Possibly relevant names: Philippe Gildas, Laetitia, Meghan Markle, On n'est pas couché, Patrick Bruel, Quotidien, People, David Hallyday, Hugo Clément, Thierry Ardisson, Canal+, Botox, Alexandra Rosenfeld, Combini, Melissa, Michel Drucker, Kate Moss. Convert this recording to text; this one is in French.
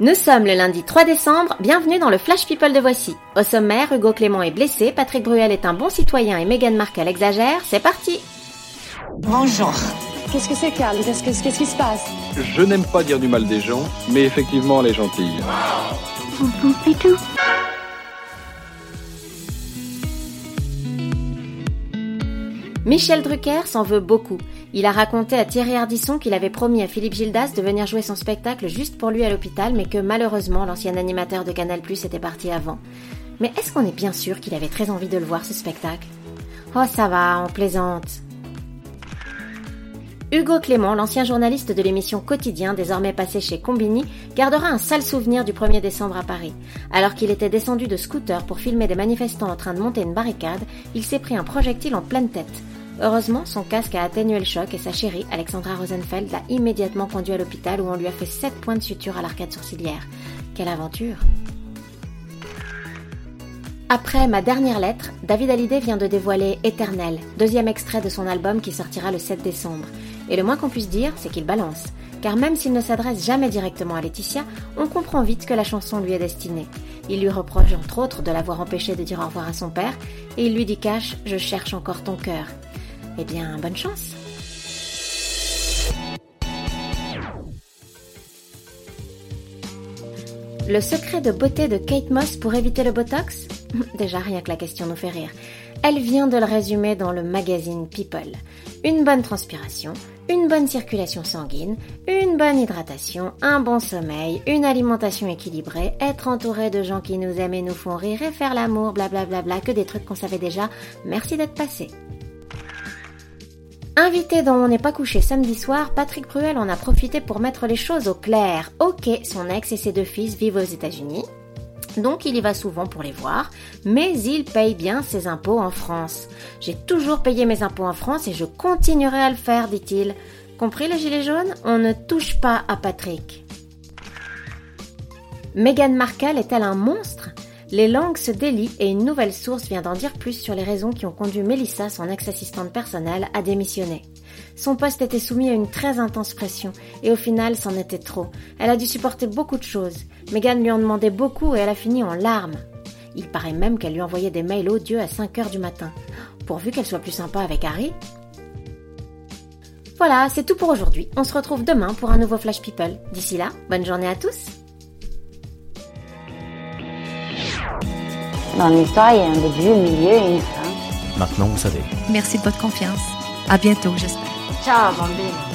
Nous sommes le lundi 3 décembre, bienvenue dans le Flash People de Voici. Au sommaire, Hugo Clément est blessé, Patrick Bruel est un bon citoyen et Meghan Markle exagère, c'est parti. Bonjour. Qu'est-ce que c'est, Karl ? Qu'est-ce qui se passe ? Je n'aime pas dire du mal des gens, mais effectivement, elle est gentille. Michel Drucker s'en veut beaucoup. Il a raconté à Thierry Ardisson qu'il avait promis à Philippe Gildas de venir jouer son spectacle juste pour lui à l'hôpital, mais que malheureusement, l'ancien animateur de Canal+ était parti avant. Mais est-ce qu'on est bien sûr qu'il avait très envie de le voir, ce spectacle ? Oh, ça va, on plaisante. Hugo Clément, l'ancien journaliste de l'émission Quotidien, désormais passé chez Combini, gardera un sale souvenir du 1er décembre à Paris. Alors qu'il était descendu de scooter pour filmer des manifestants en train de monter une barricade, il s'est pris un projectile en pleine tête. Heureusement, son casque a atténué le choc et sa chérie, Alexandra Rosenfeld, l'a immédiatement conduit à l'hôpital où on lui a fait 7 points de suture à l'arcade sourcilière. Quelle aventure! Après ma dernière lettre, David Hallyday vient de dévoiler Éternel, deuxième extrait de son album qui sortira le 7 décembre. Et le moins qu'on puisse dire, c'est qu'il balance. Car même s'il ne s'adresse jamais directement à Laetitia, on comprend vite que la chanson lui est destinée. Il lui reproche entre autres de l'avoir empêché de dire au revoir à son père, et il lui dit cash « Je cherche encore ton cœur ». Eh bien, bonne chance! Le secret de beauté de Kate Moss pour éviter le Botox ? Déjà, rien que la question nous fait rire. Elle vient de le résumer dans le magazine People. Une bonne transpiration, une bonne circulation sanguine, une bonne hydratation, un bon sommeil, une alimentation équilibrée, être entouré de gens qui nous aiment et nous font rire et faire l'amour, blablabla, que des trucs qu'on savait déjà. Merci d'être passé. Invité dans On n'est pas couché samedi soir, Patrick Bruel en a profité pour mettre les choses au clair. Ok, son ex et ses deux fils vivent aux États-Unis, donc il y va souvent pour les voir, mais il paye bien ses impôts en France. « J'ai toujours payé mes impôts en France et je continuerai à le faire, dit-il. » Compris les gilets jaunes ? On ne touche pas à Patrick. Meghan Markle est-elle un monstre ? Les langues se délient et une nouvelle source vient d'en dire plus sur les raisons qui ont conduit Melissa, son ex-assistante personnelle, à démissionner. Son poste était soumis à une très intense pression et au final, c'en était trop. Elle a dû supporter beaucoup de choses. Meghan lui en demandait beaucoup et elle a fini en larmes. Il paraît même qu'elle lui envoyait des mails odieux à 5h du matin. Pourvu qu'elle soit plus sympa avec Harry. Voilà, c'est tout pour aujourd'hui. On se retrouve demain pour un nouveau Flash People. D'ici là, bonne journée à tous. Dans l'histoire, il y a un début, un milieu et une fin. Maintenant, vous savez. Merci de votre confiance. À bientôt, j'espère. Ciao, bambine.